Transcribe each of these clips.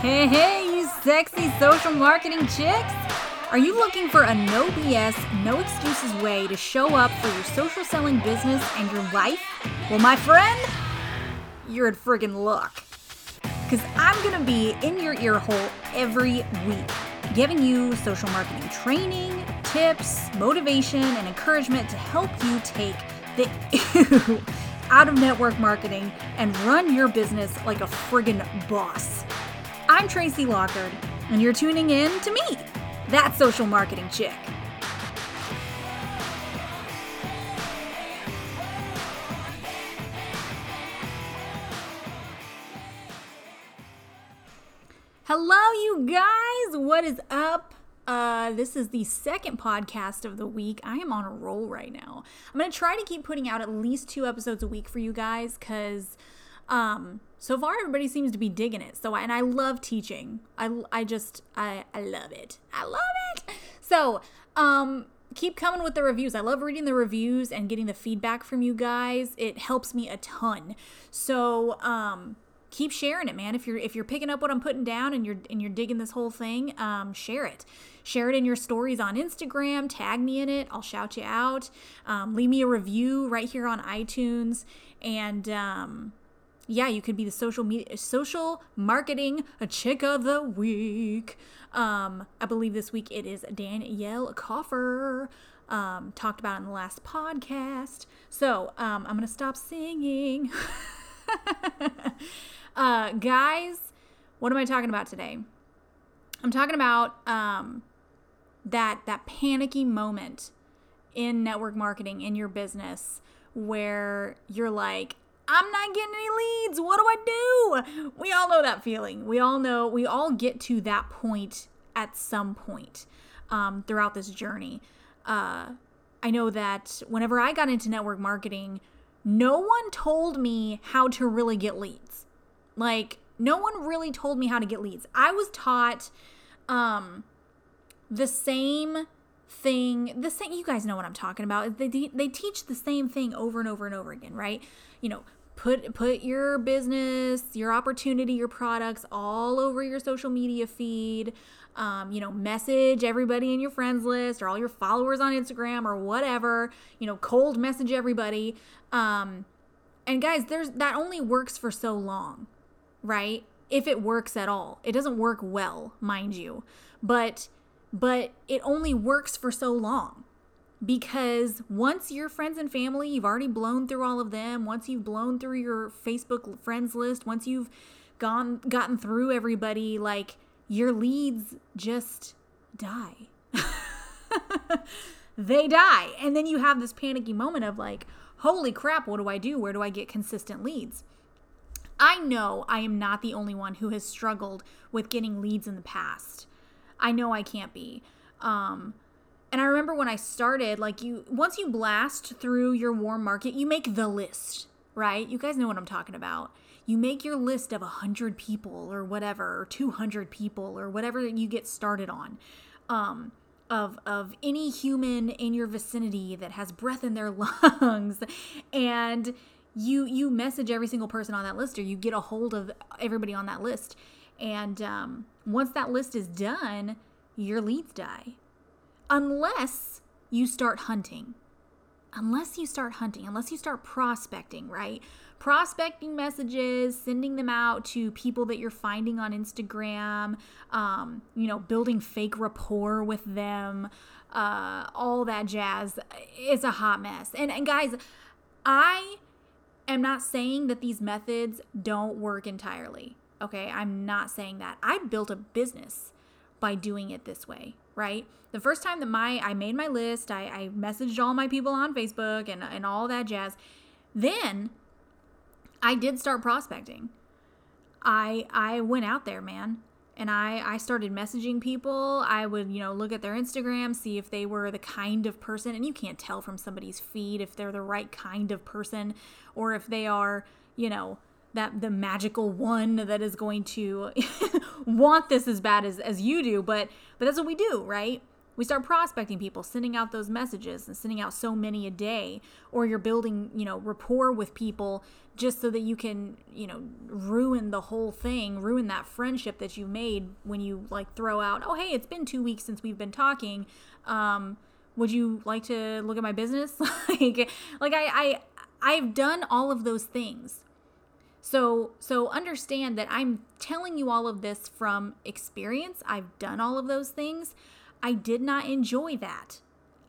Hey, you sexy social marketing chicks! Are you looking for a no BS, no excuses way to show up for your social selling business and your life? Well, my friend, you're in friggin' luck. Because I'm going to be in your ear hole every week, giving you social marketing training, tips, motivation, and encouragement to help you take the out of network marketing and run your business like a friggin' boss. I'm Tracy Lockard, and you're tuning in to me, that social marketing chick. Hello, you guys. What is up? This is the second podcast of the week. I am on a roll right now. I'm going to try to keep putting out at least 2 episodes a week for you guys because so far everybody seems to be digging it. And I love teaching. I love it. I love it. So, keep coming with the reviews. I love reading the reviews and getting the feedback from you guys. It helps me a ton. So, keep sharing it, man. If you're picking up what I'm putting down and you're digging this whole thing, share it. Share it in your stories on Instagram. Tag me in it. I'll shout you out. Leave me a review right here on iTunes. And yeah, you could be the social marketing chick of the week. I believe this week it is Danielle Coffer. Talked about it in the last podcast. So I'm gonna stop singing. Guys, what am I talking about today? I'm talking about that panicky moment in network marketing in your business where you're like, I'm not getting any leads. What do? We all know that feeling. We all get to that point at some point throughout this journey. I know that whenever I got into network marketing, no one told me how to really get leads. Like, no one really told me how to get leads. I was taught the same thing. You guys know what I'm talking about. They teach the same thing over and over and over again, right? You know, put your business, your opportunity, your products all over your social media feed. You know, message everybody in your friends list or all your followers on Instagram or whatever, you know, cold message everybody. And guys, that only works for so long, right? If it works at all. It doesn't work well, mind you, but it only works for so long because once your friends and family, you've already blown through all of them. Once you've blown through your Facebook friends list, once you've gotten through everybody, like, your leads just die. They die. And then you have this panicky moment of like, holy crap, what do I do? Where do I get consistent leads? I know I am not the only one who has struggled with getting leads in the past. I know I can't be. And I remember when I started, like, once you blast through your warm market, you make the list, right? You guys know what I'm talking about. You make your list of 100 people or whatever, or 200 people or whatever you get started on, of any human in your vicinity that has breath in their lungs, and you message every single person on that list, or you get a hold of everybody on that list, and once that list is done, your leads die, unless you start hunting, unless you start prospecting, right? Prospecting messages, sending them out to people that you're finding on Instagram, you know, building fake rapport with them, all that jazz. It's a hot mess. And guys, I am not saying that these methods don't work entirely, okay? I'm not saying that. I built a business by doing it this way, right? The first time that I made my list, I messaged all my people on Facebook and all that jazz. Then I did start prospecting. I went out there, man, and I started messaging people. I would, you know, look at their Instagram, see if they were the kind of person, and you can't tell from somebody's feed if they're the right kind of person or if they are, you know, that the magical one that is going to want this as bad as you do, but that's what we do, right? We start prospecting people, sending out those messages and sending out so many a day, or you're building, rapport with people just so that you can, ruin the whole thing, ruin that friendship that you made when you throw out, oh, hey, it's been 2 weeks since we've been talking. Would you like to look at my business? I've done all of those things. So understand that I'm telling you all of this from experience. I've done all of those things. I did not enjoy that.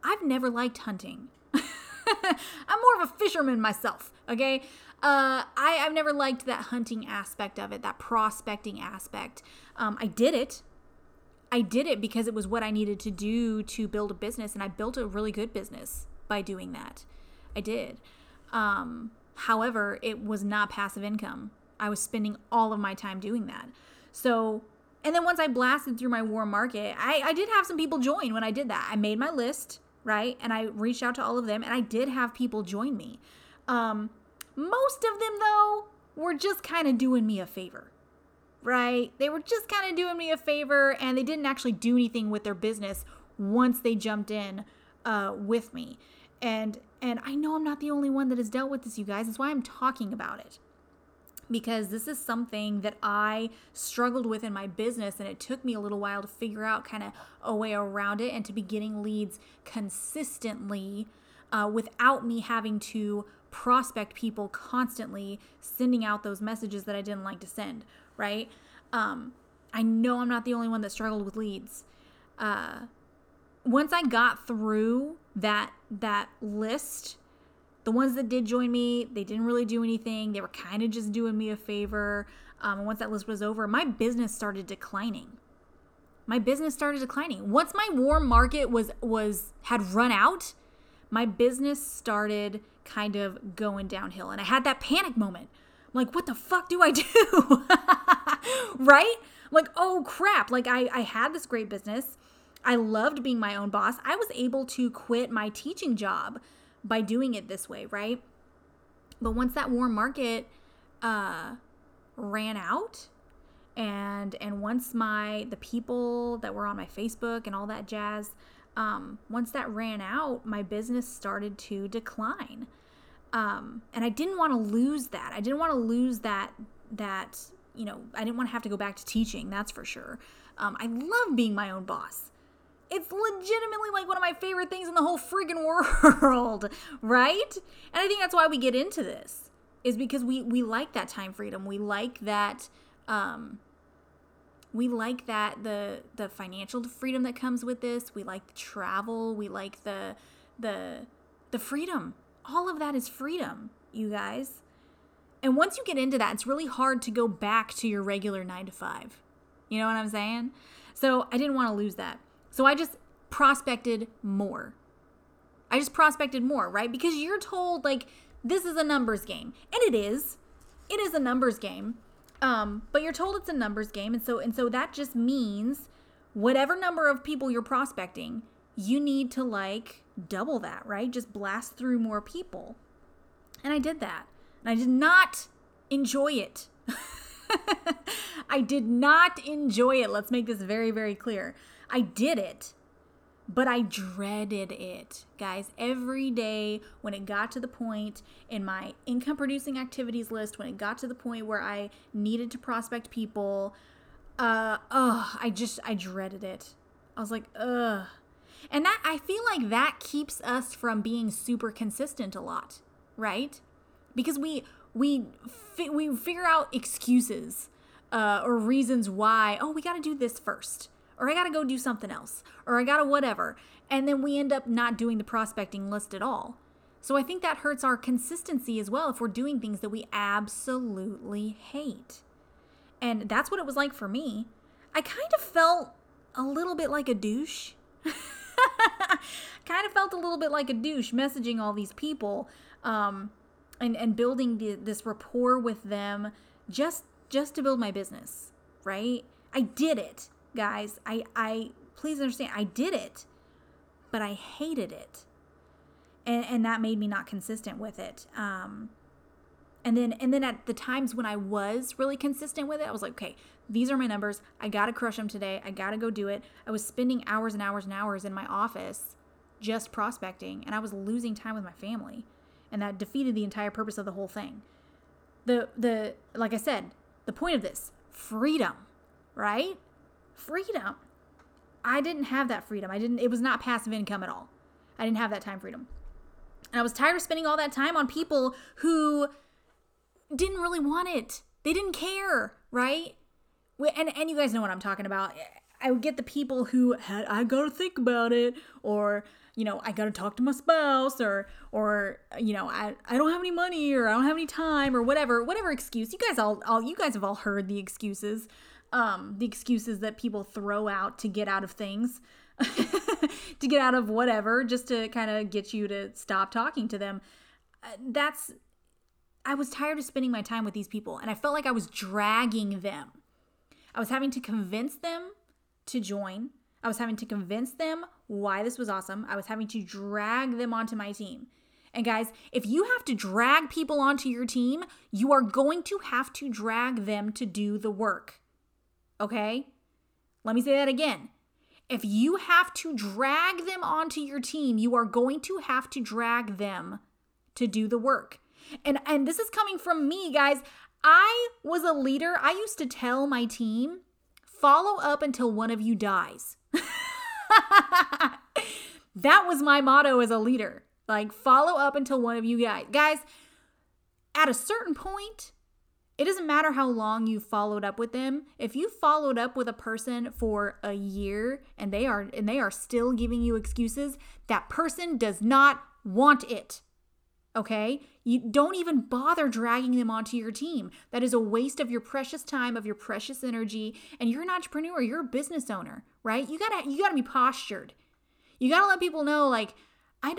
I've never liked hunting. I'm more of a fisherman myself, okay? I've never liked that hunting aspect of it, that prospecting aspect. I did it because it was what I needed to do to build a business, and I built a really good business by doing that. I did. However, it was not passive income. I was spending all of my time doing that. So, and then once I blasted through my warm market, I did have some people join when I did that. I made my list, right? And I reached out to all of them, and I did have people join me. Most of them, though, were just kind of doing me a favor, right? They were just kind of doing me a favor, and they didn't actually do anything with their business once they jumped in with me. And I know I'm not the only one that has dealt with this, you guys. That's why I'm talking about it. Because this is something that I struggled with in my business, and it took me a little while to figure out kind of a way around it and to be getting leads consistently without me having to prospect people constantly, sending out those messages that I didn't like to send, right? I know I'm not the only one that struggled with leads. Once I got through that list, the ones that did join me, they didn't really do anything. They were kind of just doing me a favor. And once that list was over, my business started declining. Once my warm market had run out, my business started kind of going downhill. And I had that panic moment. I'm like, what the fuck do I do? Right? I'm like, oh crap. I had this great business. I loved being my own boss. I was able to quit my teaching job by doing it this way, right? But once that warm market ran out, and once the people that were on my Facebook and all that jazz, once that ran out, my business started to decline. And I didn't want to lose that. I didn't want to lose that, I didn't want to have to go back to teaching, that's for sure. I love being my own boss. It's legitimately one of my favorite things in the whole friggin' world, right? And I think that's why we get into this, is because we like that time freedom. We like that, the financial freedom that comes with this. We like the travel. We like the freedom. All of that is freedom, you guys. And once you get into that, it's really hard to go back to your regular 9 to 5. You know what I'm saying? So I didn't want to lose that. So I just prospected more. Right? Because you're told, this is a numbers game. And it is. It is a numbers game. But you're told it's a numbers game. And so that just means whatever number of people you're prospecting, you need to, double that, right? Just blast through more people. And I did that. And I did not enjoy it. I did not enjoy it. Let's make this very, very clear. I did it, but I dreaded it, guys. Every day when it got to the point in my income-producing activities list, when it got to the point where I needed to prospect people, I dreaded it. I was like, ugh. And that, I feel like that keeps us from being super consistent a lot, right? Because we figure out excuses or reasons why, we got to do this first. Or I got to go do something else, or I got to whatever. And then we end up not doing the prospecting list at all. So I think that hurts our consistency as well if we're doing things that we absolutely hate. And that's what it was like for me. I kind of felt a little bit like a douche. Messaging all these people and building this rapport with them just to build my business, right? I did it. Guys, I please understand, I did it, but I hated it. And that made me not consistent with it. And then at the times when I was really consistent with it, I was like, okay, these are my numbers. I got to crush them today. I got to go do it. I was spending hours and hours and hours in my office just prospecting, and I was losing time with my family, and that defeated the entire purpose of the whole thing. The like I said, the point of this, freedom, right? Freedom. I didn't have that freedom. It was not passive income at all. I didn't have that time freedom. And I was tired of spending all that time on people who didn't really want it. They didn't care, right? And you guys know what I'm talking about. I would get the people who had, I gotta think about it, or, you know, I gotta talk to my spouse, or you know, I don't have any money, or I don't have any time, or whatever excuse. You guys have all heard the excuses. The excuses that people throw out to get out of things, to get out of whatever, just to kind of get you to stop talking to them. I was tired of spending my time with these people, and I felt like I was dragging them. I was having to convince them to join. I was having to convince them why this was awesome. I was having to drag them onto my team. And guys, if you have to drag people onto your team, you are going to have to drag them to do the work. Okay? Let me say that again. If you have to drag them onto your team, you are going to have to drag them to do the work. And this is coming from me, guys. I was a leader. I used to tell my team, follow up until one of you dies. That was my motto as a leader. Like, follow up until one of you dies. Guys, at a certain point, it doesn't matter how long you followed up with them. If you followed up with a person for a year and they are still giving you excuses, that person does not want it. Okay? You don't even bother dragging them onto your team. That is a waste of your precious time, of your precious energy. And you're an entrepreneur, you're a business owner, right? You gotta be postured. You gotta let people know, like, I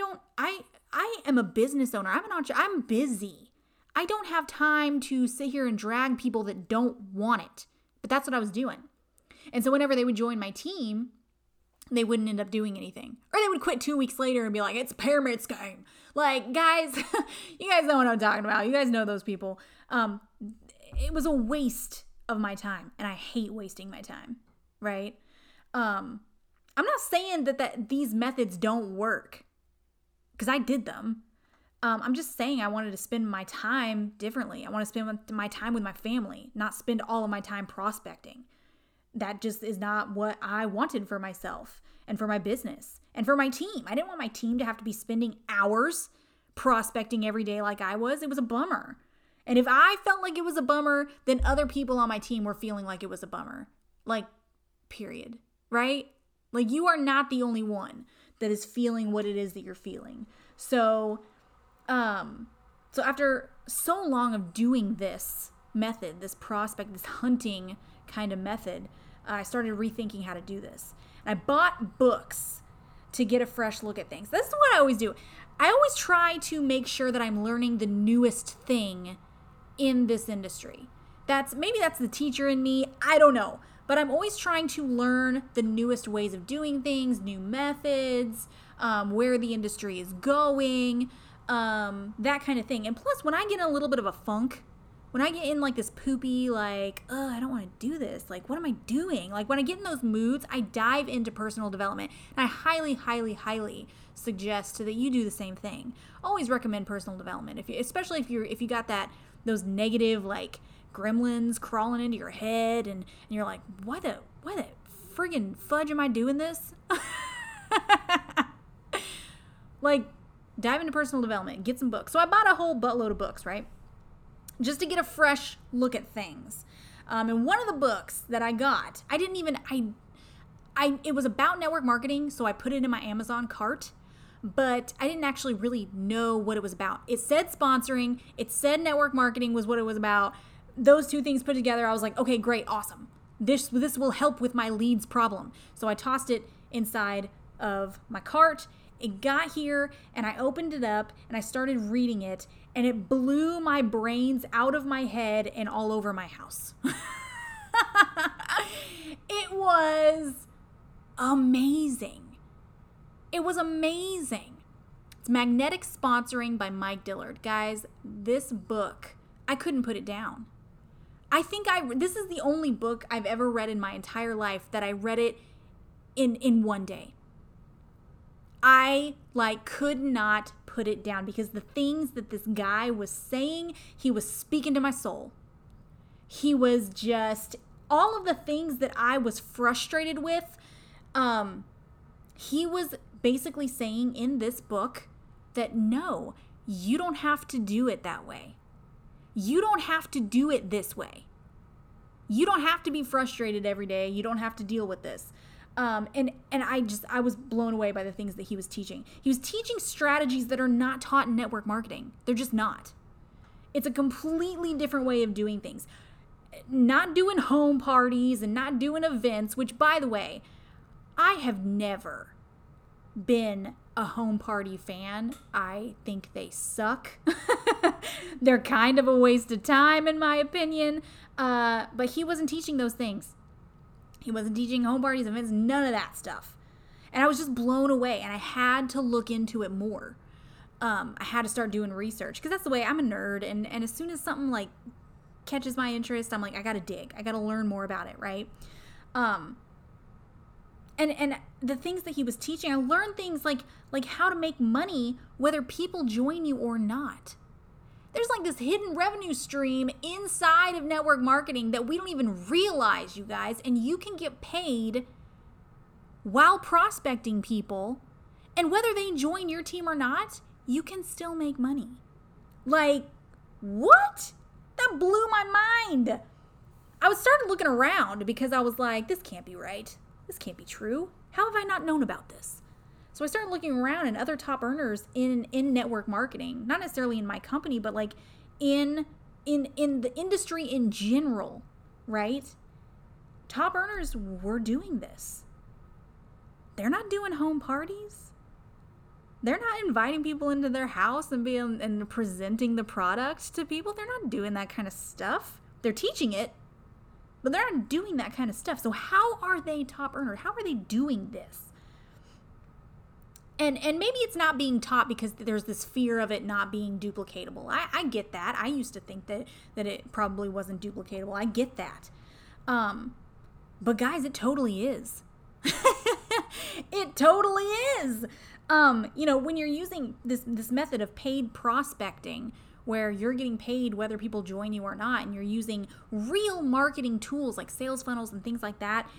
am a business owner. I'm busy. I don't have time to sit here and drag people that don't want it. But that's what I was doing. And so whenever they would join my team, they wouldn't end up doing anything. Or they would quit 2 weeks later and be like, it's pyramid scheme. Like, guys, you guys know what I'm talking about. You guys know those people. It was a waste of my time. And I hate wasting my time, right? I'm not saying that these methods don't work, because I did them. I'm just saying I wanted to spend my time differently. I want to spend my time with my family, not spend all of my time prospecting. That just is not what I wanted for myself and for my business and for my team. I didn't want my team to have to be spending hours prospecting every day like I was. It was a bummer. And if I felt like it was a bummer, then other people on my team were feeling like it was a bummer. Like, period. Right? Like, you are not the only one that is feeling what it is that you're feeling. So after so long of doing this method, this prospect, this hunting kind of method, I started rethinking how to do this. And I bought books to get a fresh look at things. That's what I always do. I always try to make sure that I'm learning the newest thing in this industry. Maybe that's the teacher in me. I don't know. But I'm always trying to learn the newest ways of doing things, new methods, where the industry is going. That kind of thing. And plus, when I get in a little bit of a funk, when I get in like this poopy, like, oh, I don't want to do this. Like, what am I doing? Like, when I get in those moods, I dive into personal development. And I highly, highly, highly suggest that you do the same thing. Always recommend personal development, especially if you got those negative, like, gremlins crawling into your head, and you're like, why the friggin' fudge am I doing this? Like, dive into personal development, get some books. So I bought a whole buttload of books, right? Just to get a fresh look at things. And one of the books that I got, it was about network marketing, so I put it in my Amazon cart, but I didn't actually really know what it was about. It said sponsoring, it said network marketing was what it was about. Those two things put together, I was like, okay, great, awesome. This will help with my leads problem. So I tossed it inside of my cart. It got here, and I opened it up, and I started reading it, and it blew my brains out of my head and all over my house. It was amazing. It was amazing. It's Magnetic Sponsoring by Mike Dillard. Guys, this book I couldn't put it down. I think this is the only book I've ever read in my entire life that I read it in one day. I could not put it down because the things that this guy was saying, he was speaking to my soul. He was just all of the things that I was frustrated with. He was basically saying in this book that no, you don't have to do it that way. You don't have to do it this way. You don't have to be frustrated every day. You don't have to deal with this. And I was blown away by the things that he was teaching. He was teaching strategies that are not taught in network marketing. They're just not. It's a completely different way of doing things. Not doing home parties and not doing events, which, by the way, I have never been a home party fan. I think they suck. They're kind of a waste of time, in my opinion. But he wasn't teaching those things. He wasn't teaching home parties, events, none of that stuff. And I was just blown away, and I had to look into it more. I had to start doing research, because that's the way. I'm a nerd, and as soon as something catches my interest, I'm like, I gotta dig. I gotta learn more about it, right? And the things that he was teaching, I learned things like how to make money whether people join you or not. There's this hidden revenue stream inside of network marketing that we don't even realize, you guys, and you can get paid while prospecting people, and whether they join your team or not, you can still make money. What? That blew my mind. I started looking around because I was like, this can't be right. This can't be true. How have I not known about this? So I started looking around, and other top earners in network marketing, not necessarily in my company, but in the industry in general, right? Top earners were doing this. They're not doing home parties. They're not inviting people into their house and presenting the product to people. They're not doing that kind of stuff. They're teaching it, but they're not doing that kind of stuff. So how are they top earners? How are they doing this? And maybe it's not being taught because there's this fear of it not being duplicatable. I get that. I used to think that it probably wasn't duplicatable. I get that. But guys, it totally is. It totally is. When you're using this method of paid prospecting, where you're getting paid whether people join you or not, and you're using real marketing tools like sales funnels and things like that,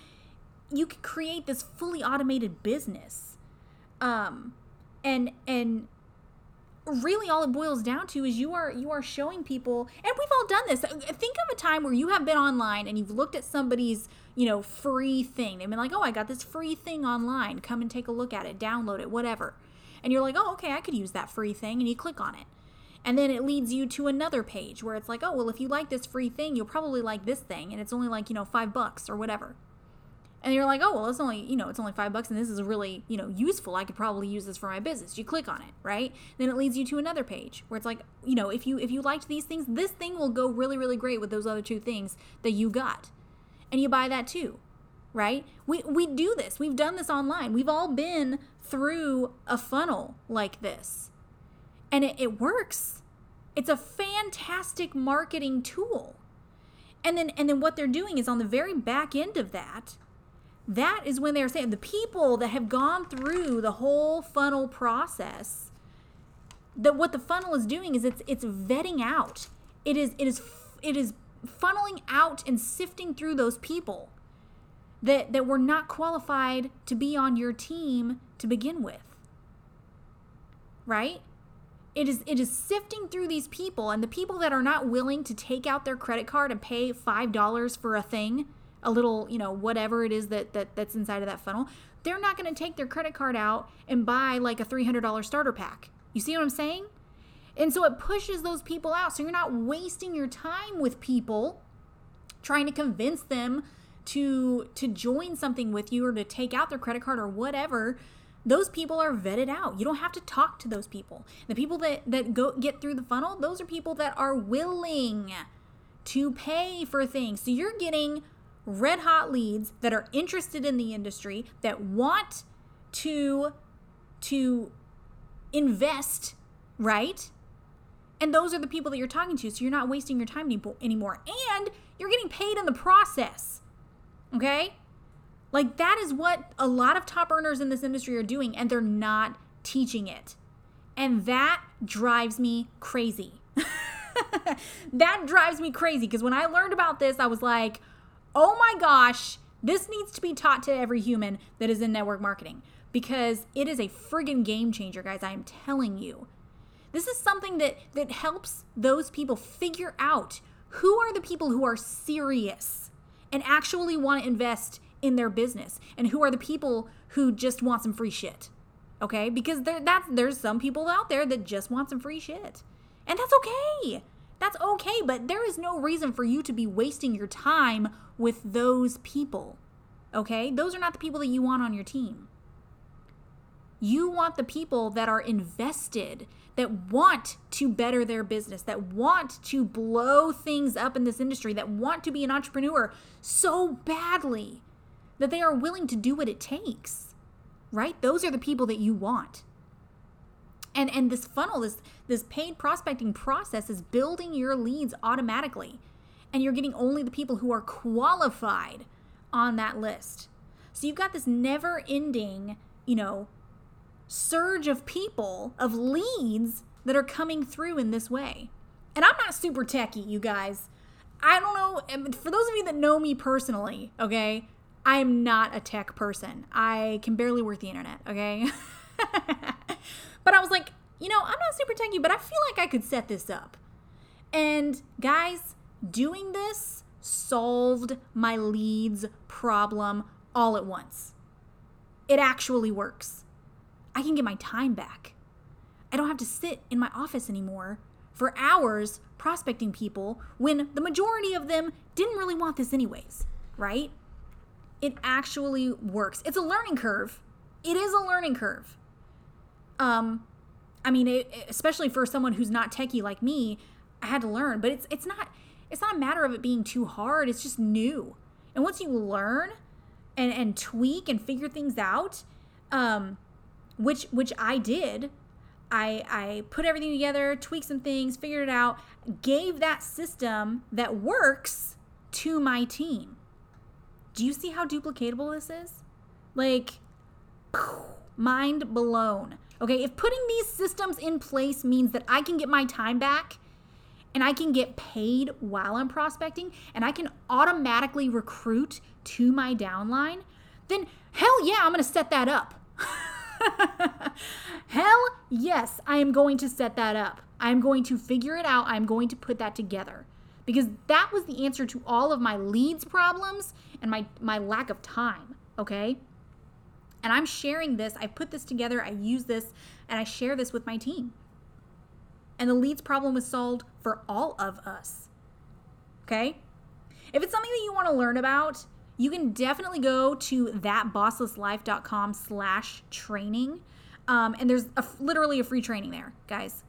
you can create this fully automated business. And really all it boils down to is you are showing people, and we've all done this. Think of a time where you have been online and you've looked at somebody's, free thing. They've been like, oh, I got this free thing online. Come and take a look at it, download it, whatever. And you're like, oh, okay, I could use that free thing. And you click on it. And then it leads you to another page where it's like, oh, well, if you like this free thing, you'll probably like this thing. And it's only $5 or whatever. And you're like, oh, well, it's only, it's only $5, and this is really, useful. I could probably use this for my business. You click on it, right? Then it leads you to another page where it's like, if you liked these things, this thing will go really, really great with those other two things that you got. And you buy that too, right? We do this. We've done this online. We've all been through a funnel like this. And it works. It's a fantastic marketing tool. And then what they're doing is on the very back end of that, that is when they're saying the people that have gone through the whole funnel process, that what the funnel is doing is it's vetting out. It is funneling out and sifting through those people that were not qualified to be on your team to begin with. Right? It is sifting through these people, and the people that are not willing to take out their credit card and pay $5 for a thing, a little, whatever it is that's inside of that funnel, they're not going to take their credit card out and buy a $300 starter pack. You see what I'm saying? And so it pushes those people out. So you're not wasting your time with people trying to convince them to join something with you or to take out their credit card or whatever. Those people are vetted out. You don't have to talk to those people. The people that get through the funnel, those are people that are willing to pay for things. So you're getting red hot leads that are interested in the industry, that want to invest, right? And those are the people that you're talking to, so you're not wasting your time anymore. And you're getting paid in the process, okay? Like, that is what a lot of top earners in this industry are doing, and they're not teaching it. And that drives me crazy. That drives me crazy, because when I learned about this, I was like, oh my gosh, this needs to be taught to every human that is in network marketing, because it is a friggin' game changer, guys. I am telling you. This is something that helps those people figure out who are the people who are serious and actually want to invest in their business, and who are the people who just want some free shit, okay? Because there's some people out there that just want some free shit, and that's okay. That's okay, but there is no reason for you to be wasting your time with those people, okay? Those are not the people that you want on your team. You want the people that are invested, that want to better their business, that want to blow things up in this industry, that want to be an entrepreneur so badly that they are willing to do what it takes, right? Those are the people that you want. And this funnel, this paid prospecting process is building your leads automatically, and you're getting only the people who are qualified on that list. So you've got this never-ending, surge of people, of leads that are coming through in this way. And I'm not super techie, you guys. I don't know. For those of you that know me personally, okay, I am not a tech person. I can barely work the internet, okay? But I was like, I'm not super techie, but I feel like I could set this up. And guys, doing this solved my leads problem all at once. It actually works. I can get my time back. I don't have to sit in my office anymore for hours prospecting people when the majority of them didn't really want this anyways, right? It actually works. It's a learning curve. It is a learning curve. Especially for someone who's not techie like me, I had to learn, but it's not a matter of it being too hard. It's just new. And once you learn and tweak and figure things out, which I did. I put everything together, tweaked some things, figured it out, gave that system that works to my team. Do you see how duplicatable this is? Like, mind blown. Okay, if putting these systems in place means that I can get my time back and I can get paid while I'm prospecting and I can automatically recruit to my downline, then hell yeah, I'm going to set that up. Hell yes, I am going to set that up. I'm going to figure it out. I'm going to put that together, because that was the answer to all of my leads problems and my lack of time, okay? And I'm sharing this. I put this together. I use this, and I share this with my team. And the leads problem was solved for all of us, okay? If it's something that you want to learn about, you can definitely go to thatbosslesslife.com/training. And there's literally a free training there, guys.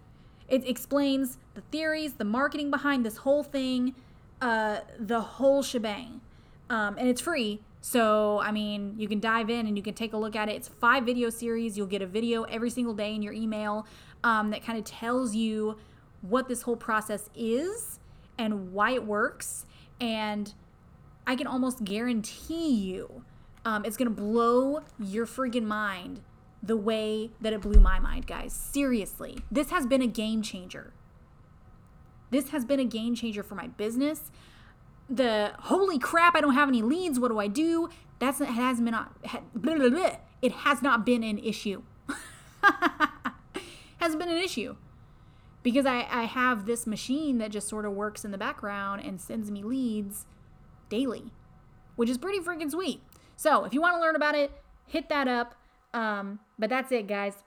It explains the theories, the marketing behind this whole thing, the whole shebang. And it's free. So, you can dive in and you can take a look at it. It's 5 video series. You'll get a video every single day in your email that kind of tells you what this whole process is and why it works. And I can almost guarantee you it's going to blow your friggin' mind the way that it blew my mind, guys. Seriously. This has been a game changer. This has been a game changer for my business. The holy crap, I don't have any leads, what do I do? It has not been an issue. Hasn't been an issue. Because I have this machine that just sort of works in the background and sends me leads daily, which is pretty freaking sweet. So if you want to learn about it, hit that up. But that's it, guys.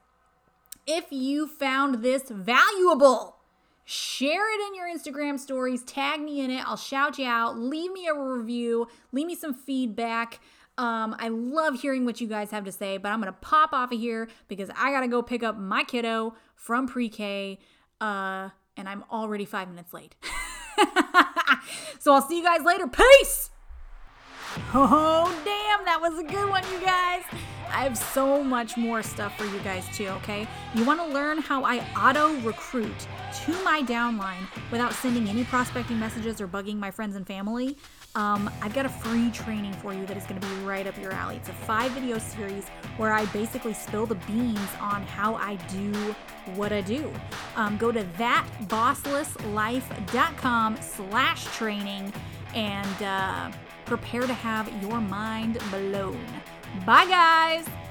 If you found this valuable, share it in your Instagram stories, tag me in it, I'll shout you out, leave me a review, leave me some feedback. I love hearing what you guys have to say, but I'm going to pop off of here because I got to go pick up my kiddo from pre-K, and I'm already 5 minutes late. So I'll see you guys later. Peace! Oh, damn, that was a good one, you guys. I have so much more stuff for you guys too, okay? You want to learn how I auto-recruit to my downline without sending any prospecting messages or bugging my friends and family? I've got a free training for you that is going to be right up your alley. It's a 5-video series where I basically spill the beans on how I do what I do. Go to thatbosslesslife.com/training and prepare to have your mind blown. Bye, guys.